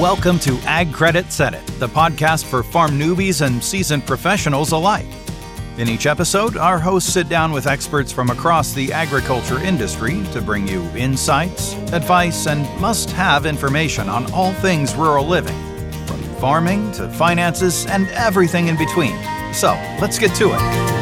Welcome to Ag Credit Set It, the podcast for farm newbies and seasoned professionals alike. In each episode, our hosts sit down with experts from across the agriculture industry to bring you insights, advice, and must-have information on all things rural living, from farming to finances and everything in between. So, let's get to it.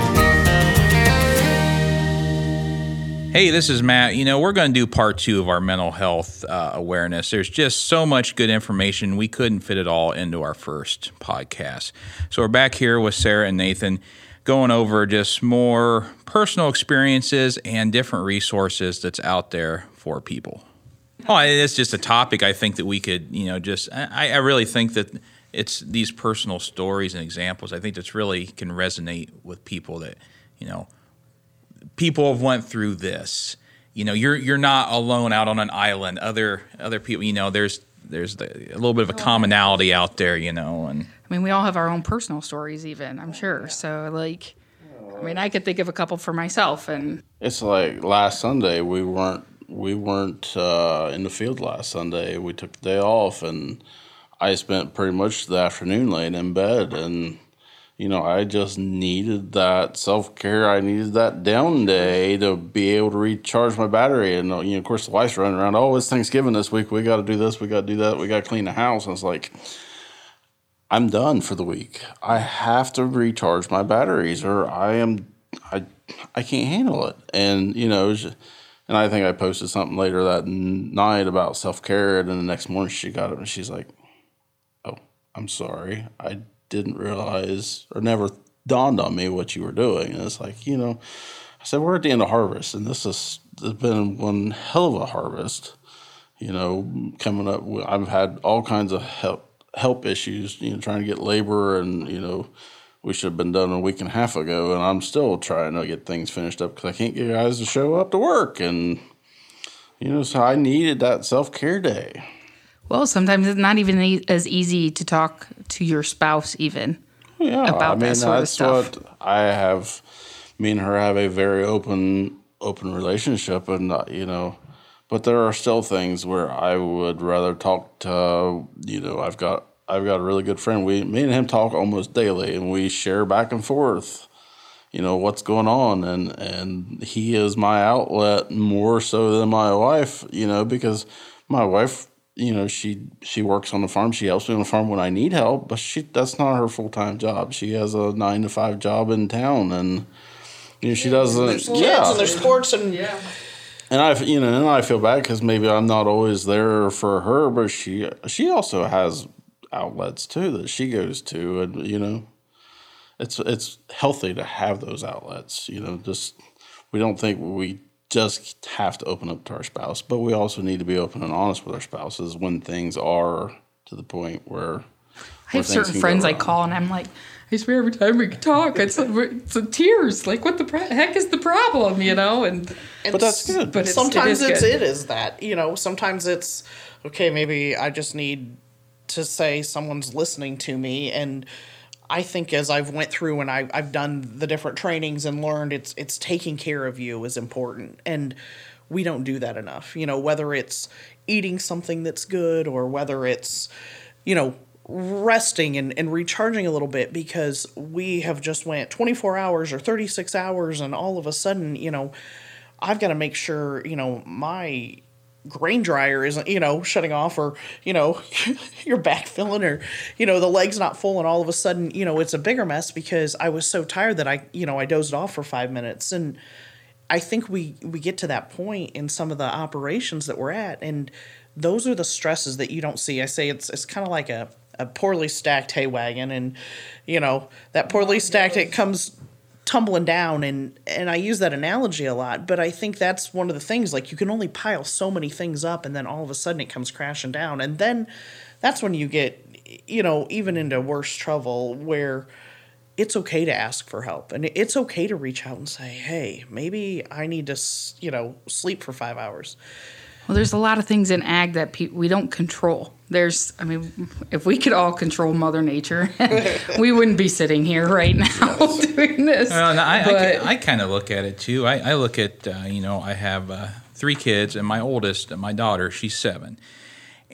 Hey, this is Matt. You know, we're going to do part two of our mental health awareness. There's just so much good information. We couldn't fit it all into our first podcast. So we're back here with Sarah and Nathan going over just more personal experiences and different resources that's out there for people. Oh, it's just a topic I think that we could, you know, just I really think that it's these personal stories and examples. I think that's really can resonate with people that, you know, people have went through this. You know, you're not alone out on an island. Other people, you know, there's a little bit of a commonality out there, you know. And I mean, we all have our own personal stories, even, I'm sure. So, like, I mean, I could think of a couple for myself. And it's like last Sunday, we weren't in the field last Sunday. We took the day off, and I spent pretty much the afternoon laying in bed. And you know, I just needed that self-care. I needed that down day to be able to recharge my battery. And, you know, of course, the wife's running around, oh, it's Thanksgiving this week. We got to do this. We got to do that. We got to clean the house. And it's like, I'm done for the week. I have to recharge my batteries or I can't handle it. And, you know, and I think I posted something later that night about self-care. And then the next morning she got up and she's like, oh, I'm sorry. I didn't realize or never dawned on me what you were doing. And it's like, you know, I said, we're at the end of harvest, and this has been one hell of a harvest, you know, coming up. I've had all kinds of help issues, you know, trying to get labor, and, you know, we should have been done a week and a half ago, and I'm still trying to get things finished up because I can't get guys to show up to work. And, you know, so I needed that self-care day. Well, sometimes it's not even as easy to talk to your spouse even about that sort of stuff. Me and her have a very open relationship, and you know, but there are still things where I would rather talk to. You know, I've got a really good friend. Me and him talk almost daily, and we share back and forth. You know, what's going on, and he is my outlet more so than my wife. You know, because my wife, you know, she works on the farm. She helps me on the farm when I need help, but that's not her full-time job. She has a 9-to-5 job in town, and, you know, she doesn't. There's kids and there's sports . And I feel bad because maybe I'm not always there for her, but she also has outlets too that she goes to, and you know, it's healthy to have those outlets. You know, just we don't think we just have to open up to our spouse, but we also need to be open and honest with our spouses when things are to the point where I have certain friends I call, and I'm like, I swear every time we talk, it's tears. Like, what the heck is the problem? You know, but that's good. But sometimes it is that, you know. Sometimes it's okay. Maybe I just need to say someone's listening to me, and I think as I've went through and I've done the different trainings and learned, it's taking care of you is important, and we don't do that enough. You know, whether it's eating something that's good or whether it's, you know, resting and recharging a little bit, because we have just went 24 hours or 36 hours, and all of a sudden, you know, I've got to make sure, you know, my grain dryer isn't, you know, shutting off, or, you know, your back filling, or, you know, the leg's not full, and all of a sudden, you know, it's a bigger mess because I was so tired that I dozed off for 5 minutes. And I think we get to that point in some of the operations that we're at, and those are the stresses that you don't see. I say it's kind of like a poorly stacked hay wagon, and, you know, that poorly stacked, it comes tumbling down, and I use that analogy a lot, but I think that's one of the things, like, you can only pile so many things up, and then all of a sudden it comes crashing down, and then that's when you get, you know, even into worse trouble, where it's okay to ask for help, and it's okay to reach out and say, hey, maybe I need to, you know, sleep for 5 hours. Well, there's a lot of things in ag that we don't control. If we could all control Mother Nature, we wouldn't be sitting here right now doing this. Well, I kind of look at it, too. I look at, you know, I have 3 kids, and my oldest, my daughter, she's 7.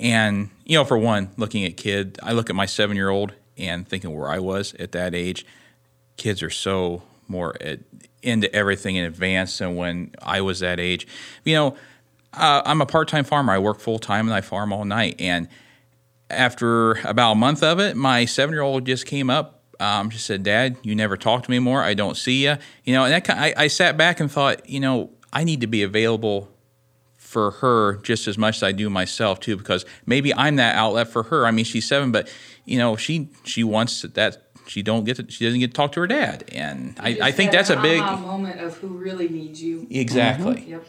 And, you know, for one, looking at kid, I look at my 7-year-old and thinking where I was at that age, kids are so more into everything in advance than when I was that age. You know, I'm a part-time farmer. I work full-time and I farm all night. And after about a month of it, my 7-year-old just came up. Just said, Dad, you never talk to me more. I don't see you. You know, and that kind of, I sat back and thought, you know, I need to be available for her just as much as I do myself too, because maybe I'm that outlet for her. I mean, she's 7, but you know, she wants that. She doesn't get to talk to her dad, and I think that's a big moment of who really needs you. Exactly. Mm-hmm. Yep.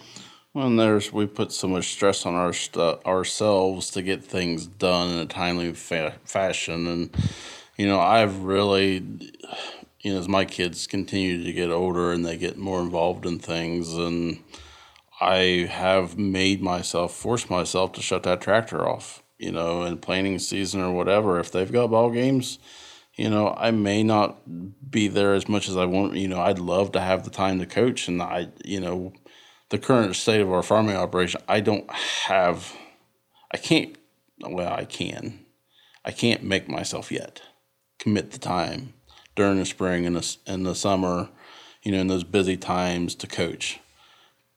Well, and we put so much stress on ourselves to get things done in a timely fashion, and you know, I've really, you know, as my kids continue to get older and they get more involved in things, and I have forced myself to shut that tractor off, you know, in planting season or whatever. If they've got ball games, you know, I may not be there as much as I want. You know, I'd love to have the time to coach, and you know, the current state of our farming operation, I can't make myself yet commit the time during the spring and the summer, you know, in those busy times to coach.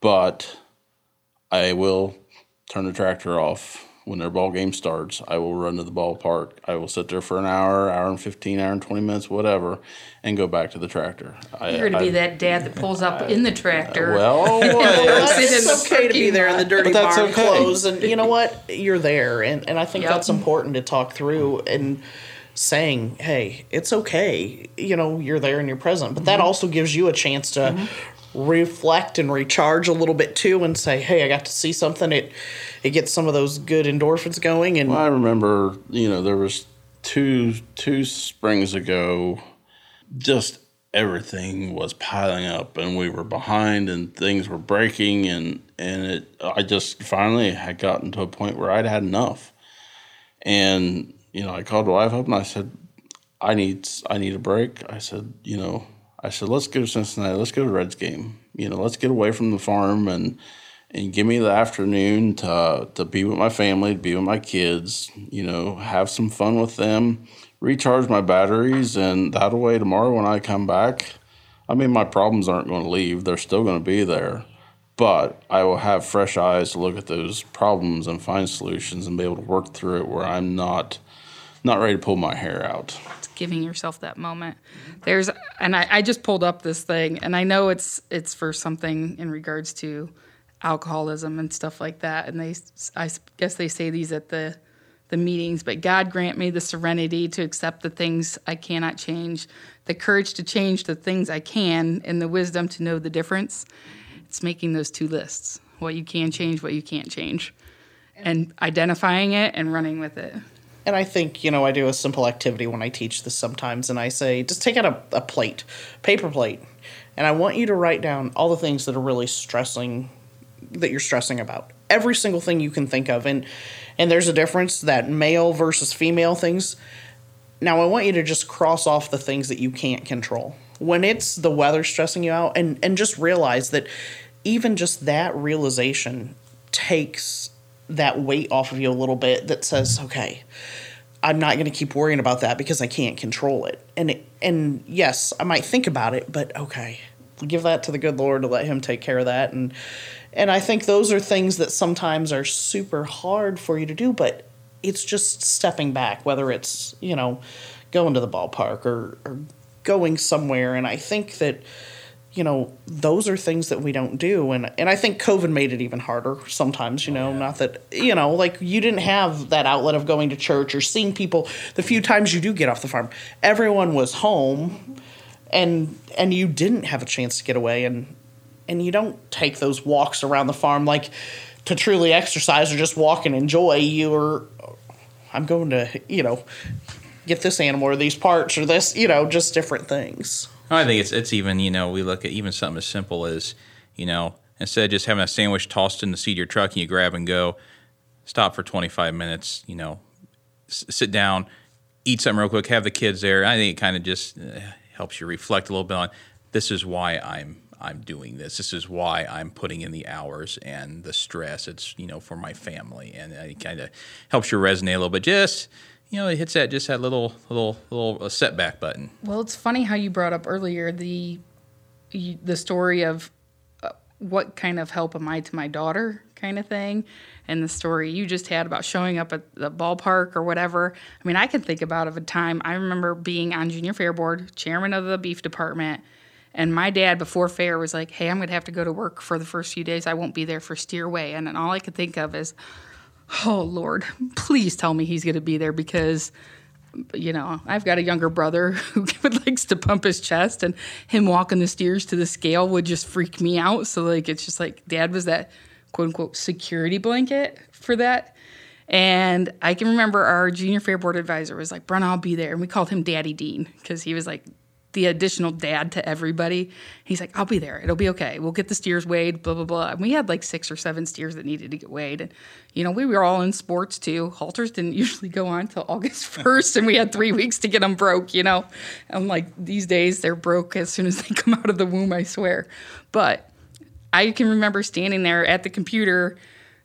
But I will turn the tractor off when their ball game starts. I will run to the ballpark. I will sit there for an hour, hour and 15, hour and 20 minutes, whatever, and go back to the tractor. You're going to be that dad that pulls up in the tractor. Well, it's okay to be there in the dirty barn clothes. And you know what? You're there. And I think that's important to talk through and saying, hey, it's okay. You know, you're there and you're present. But that also gives you a chance to reflect and recharge a little bit too, and say, hey, I got to see something. It gets some of those good endorphins going. And well, I remember, you know, there was two springs ago, just everything was piling up and we were behind and things were breaking, and I finally had gotten to a point where I'd had enough. And, you know, I called the wife up and I said, I need a break. I said, you know, let's go to Cincinnati. Let's go to Reds game. You know, let's get away from the farm and give me the afternoon to be with my family, to be with my kids, you know, have some fun with them, recharge my batteries, and that way tomorrow when I come back, I mean, my problems aren't going to leave. They're still going to be there. But I will have fresh eyes to look at those problems and find solutions and be able to work through it where I'm not ready to pull my hair out. Giving yourself that moment. I just pulled up this thing, and I know it's for something in regards to alcoholism and stuff like that, and I guess they say these at the meetings, but God grant me the serenity to accept the things I cannot change, the courage to change the things I can, and the wisdom to know the difference. It's making those two lists, what you can change, what you can't change, and identifying it and running with it. And I think, you know, I do a simple activity when I teach this sometimes, and I say, just take out a plate, paper plate, and I want you to write down all the things that are really stressing, that you're stressing about. Every single thing you can think of. And there's a difference, that male versus female things. Now, I want you to just cross off the things that you can't control. When it's the weather stressing you out, and just realize that even just that realization takes that weight off of you a little bit, that says, okay, I'm not going to keep worrying about that because I can't control it. And yes, I might think about it, but okay, give that to the good Lord to let him take care of that. And I think those are things that sometimes are super hard for you to do, but it's just stepping back, whether it's, you know, going to the ballpark or going somewhere. And I think that, you know, those are things that we don't do. And I think COVID made it even harder sometimes, you know, not that, you know, like you didn't have that outlet of going to church or seeing people the few times you do get off the farm. Everyone was home and you didn't have a chance to get away. And you don't take those walks around the farm like to truly exercise or just walk and enjoy. I'm going to, you know, get this animal or these parts or this, you know, just different things. I think it's even, you know, we look at even something as simple as, you know, instead of just having a sandwich tossed in the seat of your truck and you grab and go, stop for 25 minutes, you know, sit down, eat something real quick, have the kids there. I think it kind of just helps you reflect a little bit on, this is why I'm I'm doing this. This is why I'm putting in the hours and the stress. It's, you know, for my family, and it kind of helps you resonate a little bit. Just, you know, it hits that just that little setback button. Well, it's funny how you brought up earlier the story of what kind of help am I to my daughter kind of thing, and the story you just had about showing up at the ballpark or whatever. I mean, I can think about of a time I remember being on junior fair board, chairman of the beef department, and my dad before fair was like, hey, I'm going to have to go to work for the first few days. I won't be there for steerway. And then all I could think of is, oh, Lord, please tell me he's going to be there because, you know, I've got a younger brother who likes to pump his chest, and him walking the steers to the scale would just freak me out. So, like, it's just like Dad was that, quote-unquote, security blanket for that. And I can remember our junior fair board advisor was like, Brent, I'll be there. And we called him Daddy Dean because he was like the additional dad to everybody. He's like, I'll be there. It'll be okay. We'll get the steers weighed, blah, blah, blah. And we had like 6 or 7 steers that needed to get weighed. And, you know, we were all in sports too. Halters didn't usually go on until August 1st, and we had 3 weeks to get them broke, you know. I'm like, these days they're broke as soon as they come out of the womb, I swear. But I can remember standing there at the computer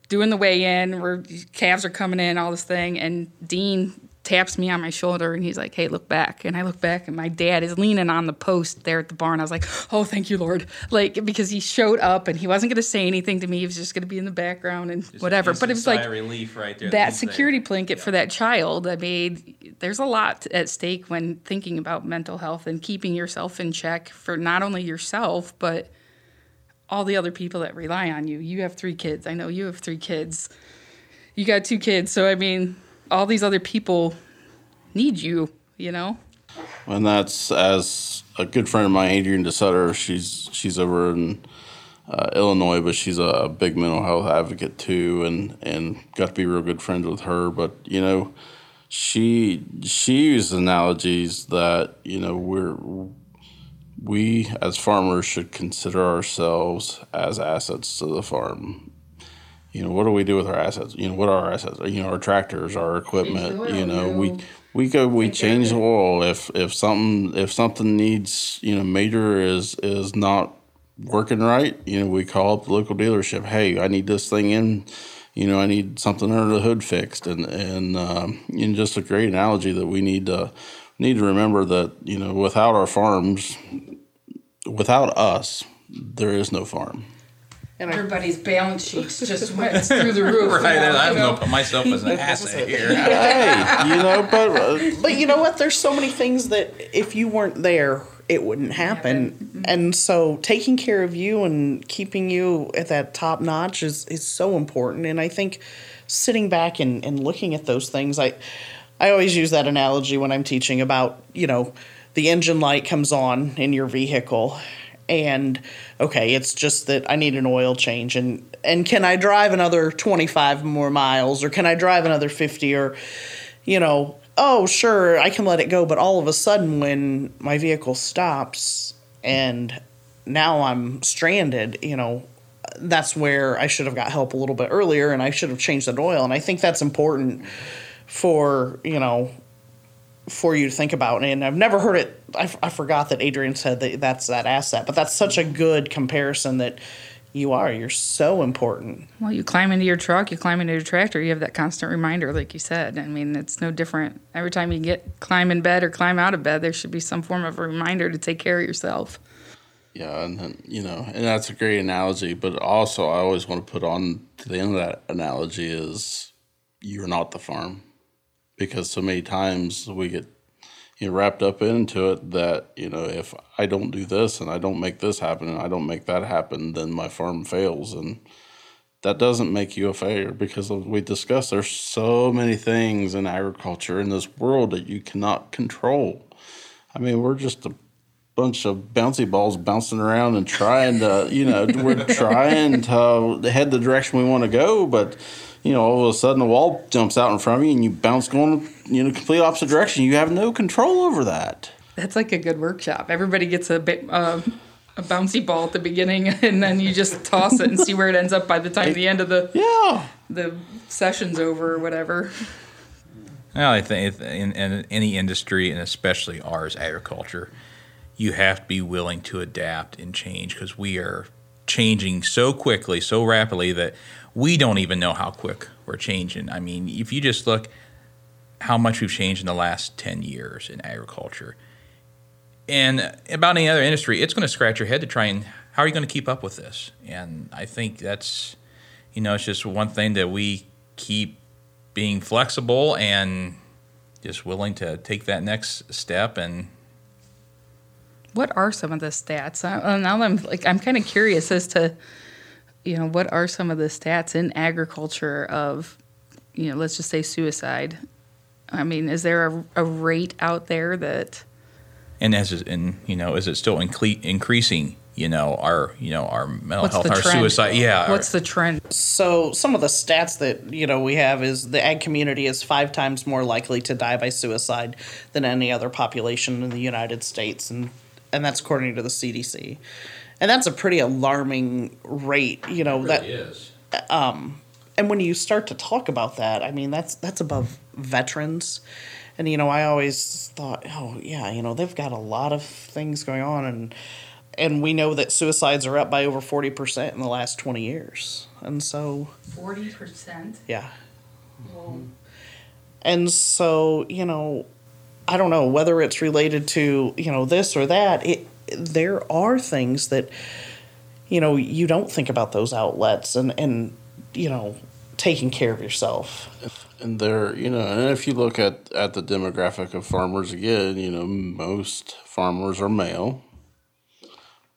doing the weigh-in where calves are coming in, all this thing, and Dean taps me on my shoulder, and he's like, hey, look back. And I look back, and my dad is leaning on the post there at the barn. I was like, oh, thank you, Lord. Like, because he showed up, and he wasn't going to say anything to me. He was just going to be in the background and just whatever. But it was like relief right there, that security blanket for that child. I mean, there's a lot at stake when thinking about mental health and keeping yourself in check for not only yourself, but all the other people that rely on you. You have 3 kids. I know you have 3 kids. You got 2 kids. So, I mean, all these other people need you, you know? And that's, as a good friend of mine, Adrian DeSutter, she's over in Illinois, but she's a big mental health advocate too, and got to be real good friends with her. But, you know, she used analogies that, you know, we as farmers should consider ourselves as assets to the farm. You know, what do we do with our assets? You know, what are our assets? You know, our tractors, our equipment. You know, we change the oil if something needs, you know, major is not working right. You know, we call up the local dealership. Hey, I need this thing in. You know, I need something under the hood fixed. And just a great analogy that we need to remember that, you know, without our farms, without us, there is no farm. And everybody's balance sheets just went through the roof. Right, I'm going to put myself as an asset here. Hey, you know, but you know what? There's so many things that if you weren't there, it wouldn't happen. Mm-hmm. And so taking care of you and keeping you at that top notch is so important. And I think sitting back and looking at those things, I always use that analogy when I'm teaching about, you know, the engine light comes on in your vehicle. And, okay, it's just that I need an oil change. And can I drive another 25 more miles, or can I drive another 50? Or, you know, oh, sure, I can let it go. But all of a sudden when my vehicle stops and now I'm stranded, you know, that's where I should have got help a little bit earlier, and I should have changed that oil. And I think that's important for, you know, for you to think about. And I've never heard it. I forgot that Adrian said that's that asset, but that's such a good comparison that you are. You're so important. Well, you climb into your truck, you climb into your tractor, you have that constant reminder, like you said. I mean, it's no different. Every time you climb in bed or climb out of bed, there should be some form of a reminder to take care of yourself. Yeah, and you know, and that's a great analogy. But also, I always want to put on to the end of that analogy is you're not the farm. Because so many times we get, you know, wrapped up into it that, you know, if I don't do this and I don't make this happen and I don't make that happen, then my farm fails. And that doesn't make you a failure, because as we discussed, there's so many things in agriculture in this world that you cannot control. I mean, we're just a bunch of bouncy balls bouncing around and trying to, you know, we're trying to head the direction we want to go, but you know, all of a sudden, a wall jumps out in front of you, and you bounce going, you know, complete opposite direction. You have no control over that. That's like a good workshop. Everybody gets a bouncy ball at the beginning, and then you just toss it and see where it ends up by the time the end of the session's over or whatever. Well, I think in any industry, and especially ours, agriculture, you have to be willing to adapt and change, because we are changing so quickly, so rapidly, that we don't even know how quick we're changing. I mean, if you just look how much we've changed in the last 10 years in agriculture, and about any other industry, it's going to scratch your head to try and, how are you going to keep up with this? And I think that's, you know, it's just one thing that we keep being flexible and just willing to take that next step. And what are some of the stats? Now I'm kind of curious as to, you know, what are some of the stats in agriculture of, you know, let's just say suicide? I mean, is there a rate out there that? And is it still increasing? You know, our mental health, our suicide. Yeah. What's the trend? So some of the stats that, you know, we have is the ag community is 5 times more likely to die by suicide than any other population in the United States. And that's according to the CDC. And that's a pretty alarming rate, you know. It really is. And when you start to talk about that, I mean, that's above veterans. And, you know, I always thought, oh, yeah, you know, they've got a lot of things going on. And we know that suicides are up by over 40% in the last 20 years. And so... 40%? Yeah. Whoa. And so, you know, I don't know whether it's related to, you know, this or that. There are things that, you know, you don't think about those outlets and you know, taking care of yourself. And there, you know, and if you look at the demographic of farmers again, you know, most farmers are male.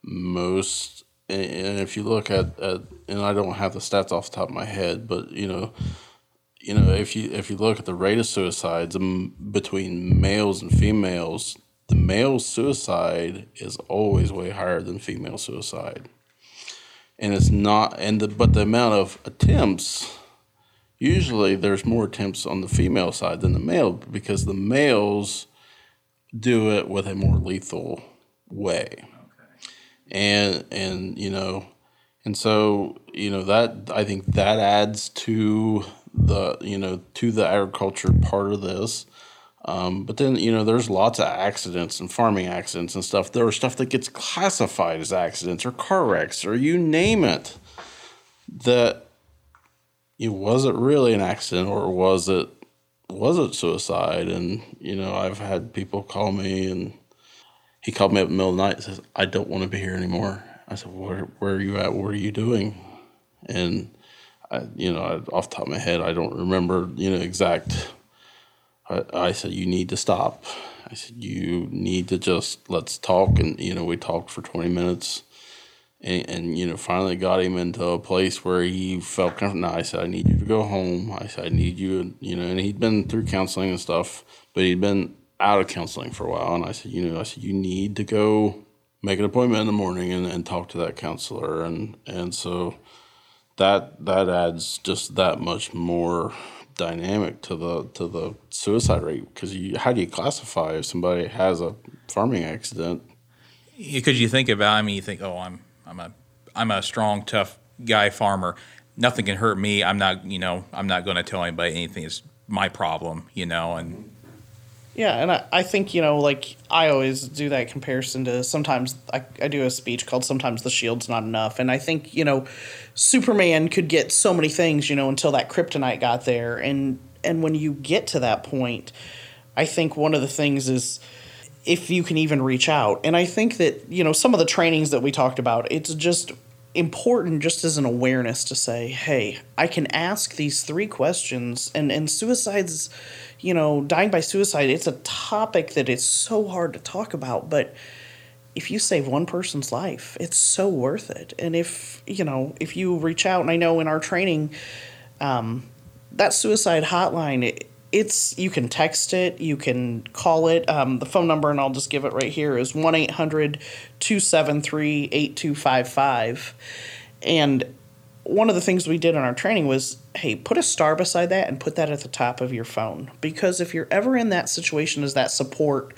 Most, and if you look at, and I don't have the stats off the top of my head, but you know, if you look at the rate of suicides between males and females, the male suicide is always way higher than female suicide, and it's not, but the amount of attempts, usually there's more attempts on the female side than the male, because the males do it with a more lethal way. And you know, and so, you know, that I think that adds to the, you know, to the agriculture part of this. But then, you know, there's lots of accidents and farming accidents and stuff. There's stuff that gets classified as accidents or car wrecks or you name it, that it wasn't really an accident, or was it suicide? And, you know, I've had people call me, and he called me up in the middle of the night and says, I don't want to be here anymore. I said, where are you at? What are you doing? And, off the top of my head, I don't remember, you know, exact. I said, you need to stop. I said, you need to just, let's talk. And, you know, we talked for 20 minutes and you know, finally got him into a place where he felt comfortable. Now, I said, I need you to go home. I said, I need you, you know, and he'd been through counseling and stuff, but he'd been out of counseling for a while, and I said, you need to go make an appointment in the morning and talk to that counselor, and so that adds just that much more dynamic to the suicide rate, because how do you classify if somebody has a farming accident? Because you think about, I mean, you think, oh, I'm a strong, tough guy farmer. Nothing can hurt me. I'm not going to tell anybody anything. It's my problem, you know, and. Yeah, and I think, you know, like I always do that comparison to sometimes I do a speech called Sometimes the Shield's Not Enough. And I think, you know, Superman could get so many things, you know, until that kryptonite got there. And when you get to that point, I think one of the things is if you can even reach out. And I think that, you know, some of the trainings that we talked about, it's just important just as an awareness to say, hey, I can ask these 3 questions, and suicide's, you know, dying by suicide, it's a topic that is so hard to talk about, but if you save one person's life, it's so worth it. And if, you know, if you reach out, and I know in our training, that suicide hotline, it's you can text it, you can call it. The phone number, and I'll just give it right here, is 1-800-273-8255. And one of the things we did in our training was, hey, put a star beside that and put that at the top of your phone. Because if you're ever in that situation as that support,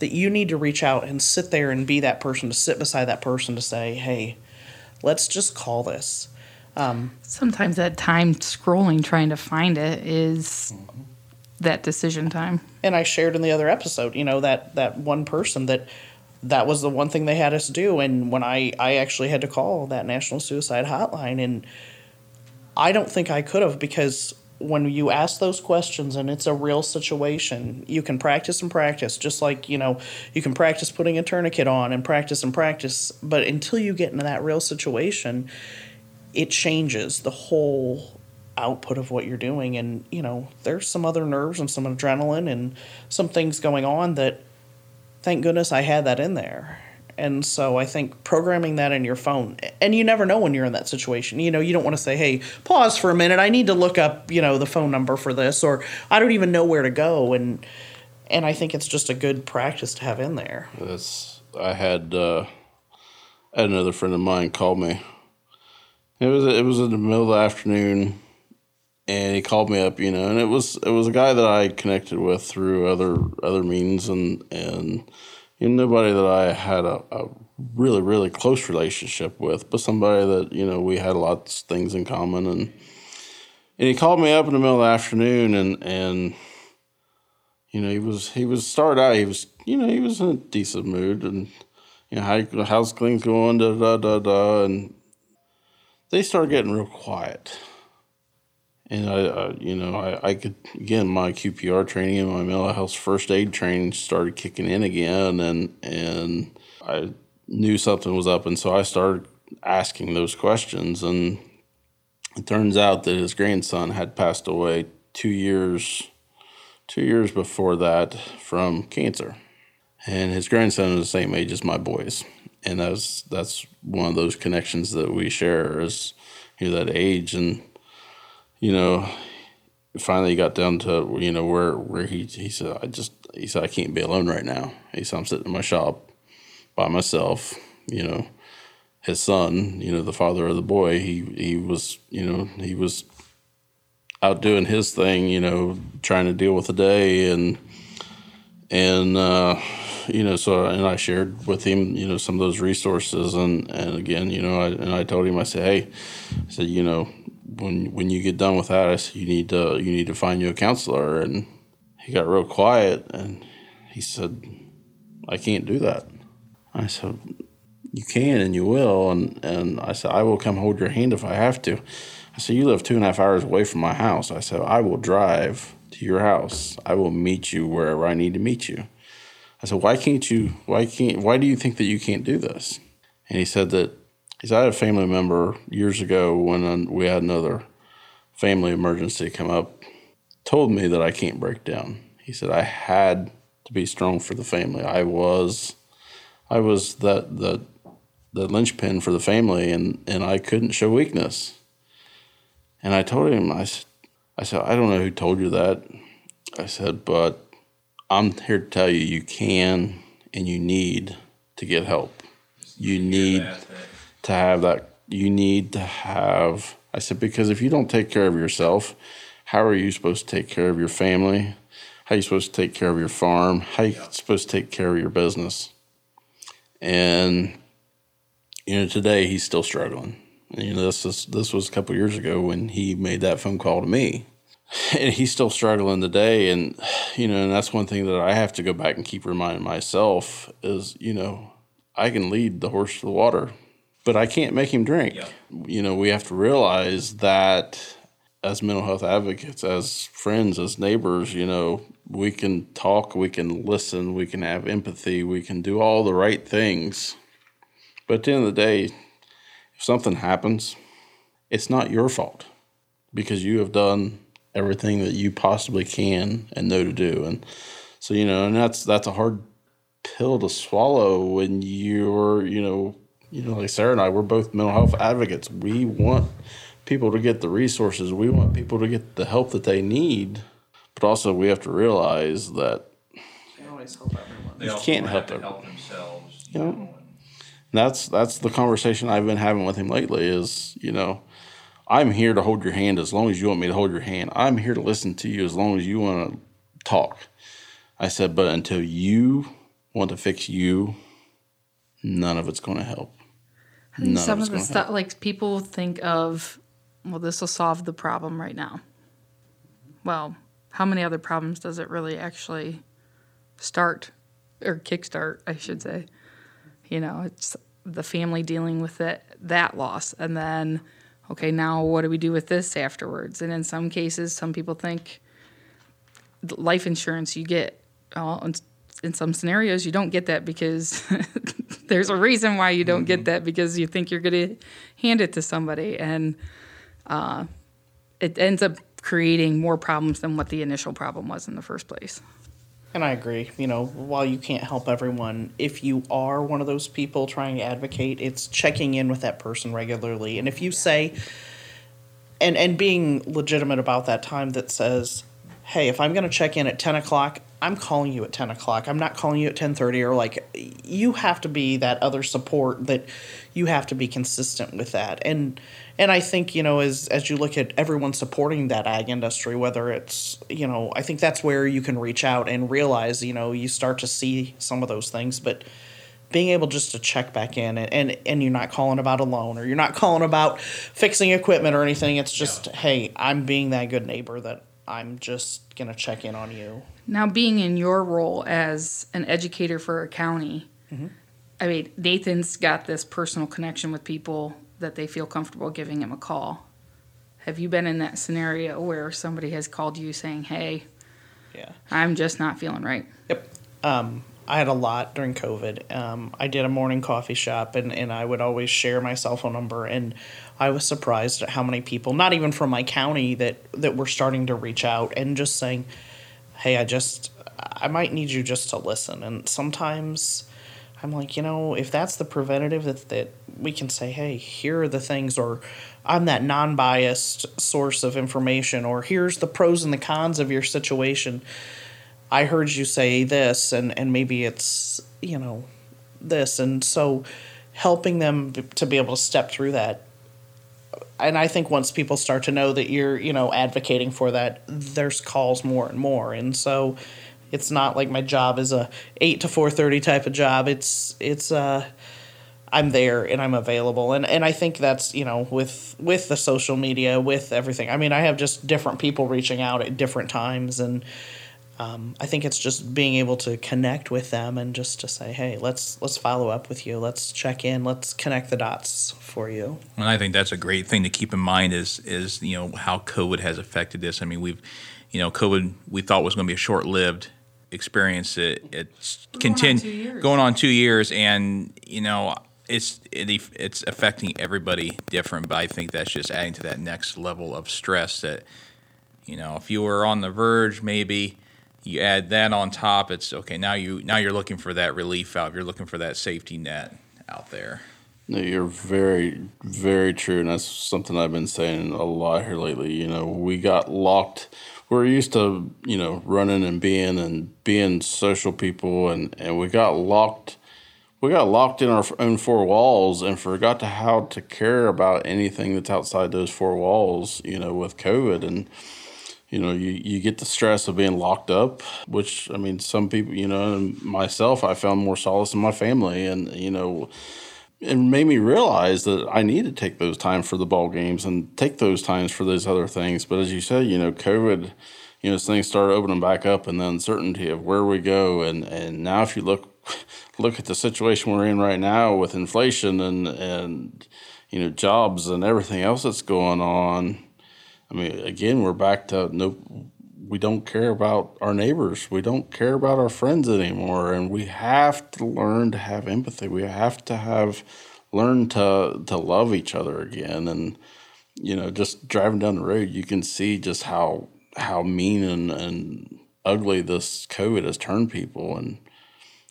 that you need to reach out and sit there and be that person, to sit beside that person to say, hey, let's just call this. Sometimes that time scrolling, trying to find it is... Mm-hmm. That decision time. And I shared in the other episode, you know, that one person that that was the one thing they had us do. And when I actually had to call that National Suicide Hotline, and I don't think I could have, because when you ask those questions and it's a real situation, you can practice and practice, just like, you know, you can practice putting a tourniquet on and practice, but until you get into that real situation, it changes the whole output of what you're doing. And, you know, there's some other nerves and some adrenaline and some things going on that, thank goodness I had that in there. And so I think programming that in your phone, and you never know when you're in that situation. You know, you don't want to say, hey, pause for a minute, I need to look up, you know, the phone number for this, or I don't even know where to go. And I think it's just a good practice to have in there. I had another friend of mine call me. It was in the middle of the afternoon, and he called me up, you know, and it was a guy that I connected with through other means, and you know, nobody that I had a really, really close relationship with, but somebody that, you know, we had lots of things in common. And he called me up in the middle of the afternoon, and you know, he was in a decent mood, and, you know, how's things going, and they started getting real quiet. And I could, again, my QPR training and my mental health first aid training started kicking in again, and I knew something was up, and so I started asking those questions. And it turns out that his grandson had passed away two years before that from cancer, and his grandson was the same age as my boys, and that's one of those connections that we share is, you know, that age. And you know, finally got down to, you know, where he said, he said, I can't be alone right now. He said, I'm sitting in my shop by myself. You know, his son, you know, the father of the boy, he was out doing his thing, you know, trying to deal with the day. And you know, so, and I shared with him, you know, some of those resources. And again, you know, I told him, I said, hey, I said, you know, when you get done with that, I said, you need to find you a counselor. And he got real quiet, and he said, I can't do that. I said, you can and you will. And I said, I will come hold your hand if I have to. I said, you live 2.5 hours away from my house. I said, I will drive to your house. I will meet you wherever I need to meet you. I said, why do you think that you can't do this? And he said that, because I had a family member years ago when we had another family emergency come up, told me that I can't break down. He said, I had to be strong for the family. I was the linchpin for the family, and I couldn't show weakness. And I told him, I said, I don't know who told you that. I said, but I'm here to tell you, you can and you need to get help. You need to have that, you need to have, I said, because if you don't take care of yourself, how are you supposed to take care of your family? How are you supposed to take care of your farm? How are you supposed to take care of your business? And, you know, today he's still struggling. And, you know, this was a couple of years ago when he made that phone call to me. And he's still struggling today. And, you know, and that's one thing that I have to go back and keep reminding myself is, you know, I can lead the horse to the water, but I can't make him drink. Yeah. You know, we have to realize that as mental health advocates, as friends, as neighbors, you know, we can talk, we can listen, we can have empathy, we can do all the right things. But at the end of the day, if something happens, it's not your fault because you have done everything that you possibly can and know to do. And so, you know, and that's a hard pill to swallow when you're, you know, like Sarah and I, we're both mental health advocates. We want people to get the resources. We want people to get the help that they need. But also we have to realize that they always help everyone. They can't help everyone. Themselves. You know? And that's the conversation I've been having with him lately is, you know, I'm here to hold your hand as long as you want me to hold your hand. I'm here to listen to you as long as you want to talk. I said, but until you want to fix you, none of it's going to help. I think some of the stuff, like people think of, well, this will solve the problem right now. Well, how many other problems does it really actually start or kickstart, I should say? you know, it's the family dealing with it, that loss. And then, okay, now what do we do with this afterwards? And in some cases, some people think life insurance you get, in some scenarios you don't get that because there's a reason why you don't get that, because you think you're going to hand it to somebody. And it ends up creating more problems than what the initial problem was in the first place. And I agree. You know, while you can't help everyone, if you are one of those people trying to advocate, it's checking in with that person regularly. And if you say, and being legitimate about that time that says, hey, if I'm going to check in at 10 o'clock, I'm calling you at 10 o'clock. I'm not calling you at 10:30, or like, you have to be that other support, that you have to be consistent with that. And I think, you know, as you look at everyone supporting that ag industry, whether it's, you know, I think that's where you can reach out and realize, you know, you start to see some of those things, but being able just to check back in, and you're not calling about a loan, or you're not calling about fixing equipment or anything. It's just, hey, I'm being that good neighbor that I'm just going to check in on you. Now, being in your role as an educator for a county, I mean, Nathan's got this personal connection with people that they feel comfortable giving him a call. Have you been in that scenario where somebody has called you saying, hey, I'm just not feeling right? Yep. I had a lot during COVID. I did a morning coffee shop, and I would always share my cell phone number, and I was surprised at how many people, not even from my county, that were starting to reach out and just saying, hey, I might need you just to listen. And sometimes I'm like, you know, if that's the preventative that we can say, hey, here are the things, or I'm that non-biased source of information, or here's the pros and the cons of your situation. I heard you say this, and maybe it's, you know, this. And so helping them to be able to step through that. And I think once people start to know that you're, you know, advocating for that, there's calls more and more. And so it's not like my job is a 8 to 4:30 type of job. It's I'm there and I'm available. And I think that's, you know, with the social media, with everything. I mean, I have just different people reaching out at different times, and I think it's just being able to connect with them and just to say, hey, let's follow up with you. Let's check in. Let's connect the dots for you. And I think that's a great thing to keep in mind is, you know, how COVID has affected this. I mean, we've, you know, COVID we thought was going to be a short-lived experience. It's going on 2 years, and, you know, it's affecting everybody different. But I think that's just adding to that next level of stress that, you know, if you were on the verge, maybe you add that on top. It's okay. Now you're looking for that relief out. You're looking for that safety net out there. No, you're very, very true, and that's something I've been saying a lot here lately. You know, we got locked. We're used to, you know, running and being social people, and we got locked. We got locked in our own four walls and forgot to how to care about anything that's outside those four walls. You know, with COVID. And you know, you get the stress of being locked up, which, I mean, some people, you know, and myself, I found more solace in my family. And, you know, it made me realize that I need to take those times for the ball games and take those times for those other things. But as you said, you know, COVID, you know, as things started opening back up and the uncertainty of where we go. And now if you look at the situation we're in right now with inflation and you know, jobs and everything else that's going on, I mean, again, we're back to we don't care about our neighbors. We don't care about our friends anymore. And we have to learn to have empathy. We have to learn to love each other again. And, you know, just driving down the road, you can see just how mean and ugly this COVID has turned people. And,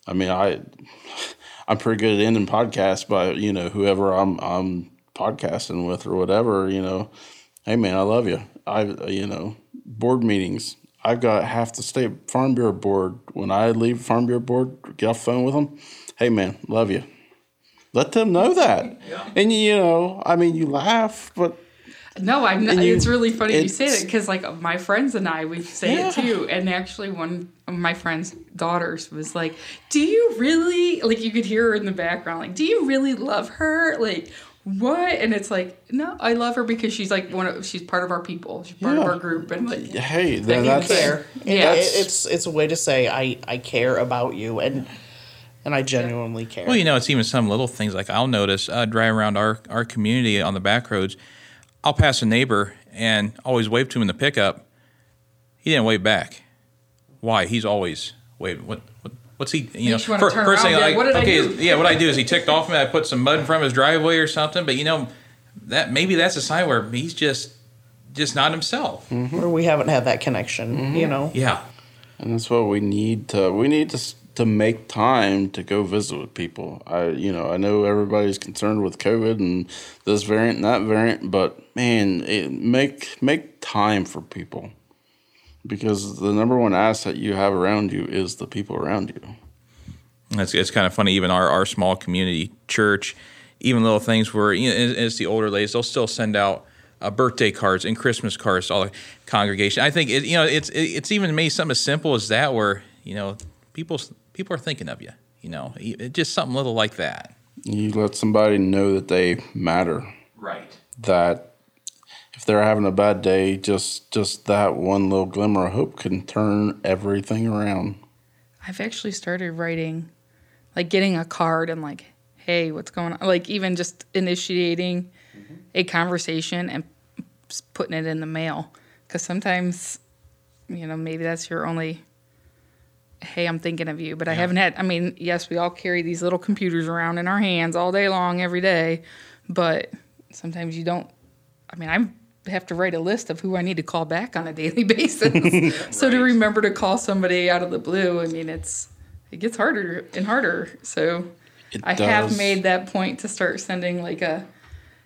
I mean, I'm pretty good at ending podcasts by, you know, whoever I'm podcasting with or whatever, you know. Hey, man, I love you. Board meetings. I've got half the state Farm Bureau Board. When I leave Farm Bureau Board, get off the phone with them. Hey, man, love you. Let them know that. Yeah. And, you know, I mean, you laugh, but. No, I'm not. It's really funny you say that because, like, my friends and I, we say it too. And actually, one of my friend's daughters was like, do you really, like, you could hear her in the background, like, do you really love her? Like, what? And it's like, no, I love her because she's like she's part of our people. She's part of our group. And like, hey, that's care. Yeah, it's a way to say I care about you, and and I genuinely care. Well, you know, it's even some little things. Like I'll notice driving around our community on the back roads, I'll pass a neighbor and always wave to him in the pickup. He didn't wave back. Why? He's always waving. What's he? You know, first thing. Like, what I do is he ticked off me. I put some mud in front of his driveway or something. But you know, that maybe that's a sign where he's just not himself. Mm-hmm. Or we haven't had that connection. Mm-hmm. You know. Yeah. And that's what we need to. We need to make time to go visit with people. I know everybody's concerned with COVID and this variant and that variant, but man, make time for people. Because the number one asset you have around you is the people around you. It's kind of funny. Even our small community church, even little things where it's the older ladies, they'll still send out birthday cards and Christmas cards to all the congregation. I think it's even made something as simple as that, where people are thinking of you. You know, just something little like that. You let somebody know that they matter. Right. That. If they're having a bad day, just that one little glimmer of hope can turn everything around. I've actually started writing, like getting a card and like, hey, what's going on? Like even just initiating a conversation and putting it in the mail. Because sometimes, maybe that's your only, hey, I'm thinking of you. But yeah. Yes, we all carry these little computers around in our hands all day long, every day. But sometimes you don't. I have to write a list of who I need to call back on a daily basis. So right. To remember to call somebody out of the blue, it gets harder and harder. So I have made that point to start sending like a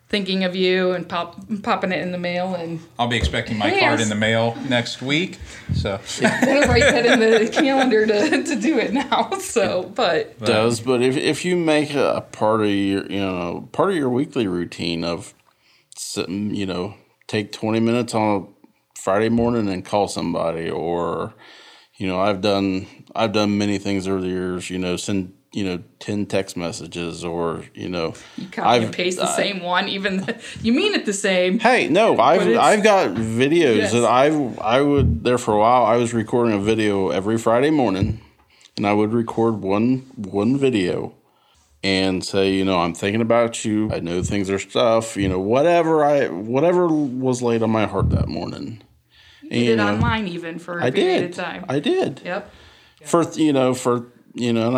thinking of you and popping it in the mail. And I'll be expecting my card in the mail next week. So I'm going to write that in the calendar to do it now. So, but if you make a part of your, part of your weekly routine of sitting, take 20 minutes on a Friday morning and call somebody, or I've done many things over the years, send 10 text messages, or you copy and paste the same one, you mean it the same. Hey, no, I've got videos that I would there for a while. I was recording a video every Friday morning, and I would record one video. And say, I'm thinking about you. I know things are tough. Whatever was laid on my heart that morning. You did online even for a period of time. I did. Yep. And I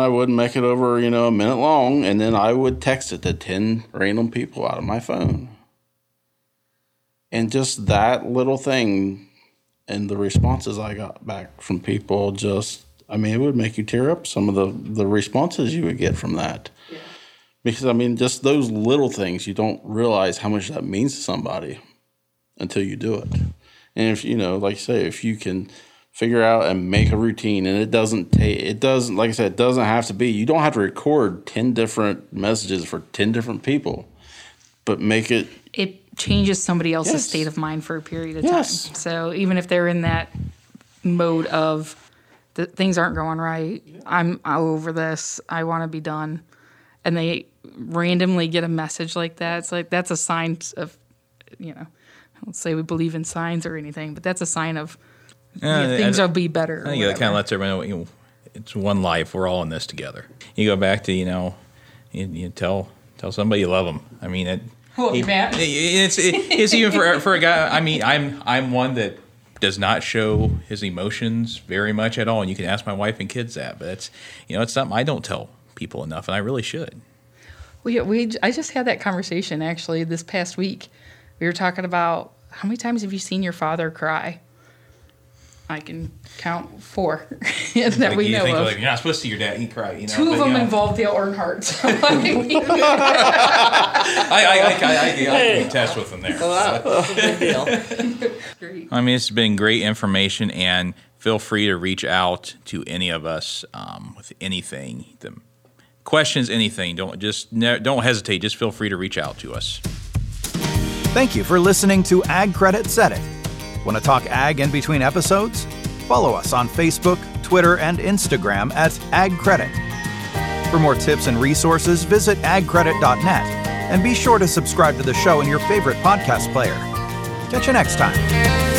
wouldn't make it over, a minute long. And then I would text it to 10 random people out of my phone. And just that little thing and the responses I got back from people it would make you tear up, some of the responses you would get from that. Yeah. Because, just those little things, you don't realize how much that means to somebody until you do it. And if, like I say, if you can figure out and make a routine, and it doesn't have to be, you don't have to record 10 different messages for 10 different people, but make it. It changes somebody else's state of mind for a period of time. So even if they're in that mode of, things aren't going right. Yeah. I'm over this. I want to be done. And they randomly get a message like that. It's like that's a sign of, I don't say we believe in signs or anything, but that's a sign of things will be better. I think that kind of lets everyone know it's one life. We're all in this together. You go back to, you tell somebody you love them. It's even for a guy. I'm one that does not show his emotions very much at all, and you can ask my wife and kids that. But it's it's something I don't tell people enough, and I really should. I just had that conversation actually this past week. We were talking about how many times have you seen your father cry? I can count 4 that we know of. You're not supposed to see your dad. He cried. Two of them involved Dale Earnhardt. So I can test with them there. So. It's been great information, and feel free to reach out to any of us with anything, questions, anything. Don't hesitate. Just feel free to reach out to us. Thank you for listening to Ag Credit Set It. Want to talk ag in between episodes? Follow us on Facebook, Twitter, and Instagram at Ag Credit. For more tips and resources, visit agcredit.net, and be sure to subscribe to the show in your favorite podcast player. Catch you next time.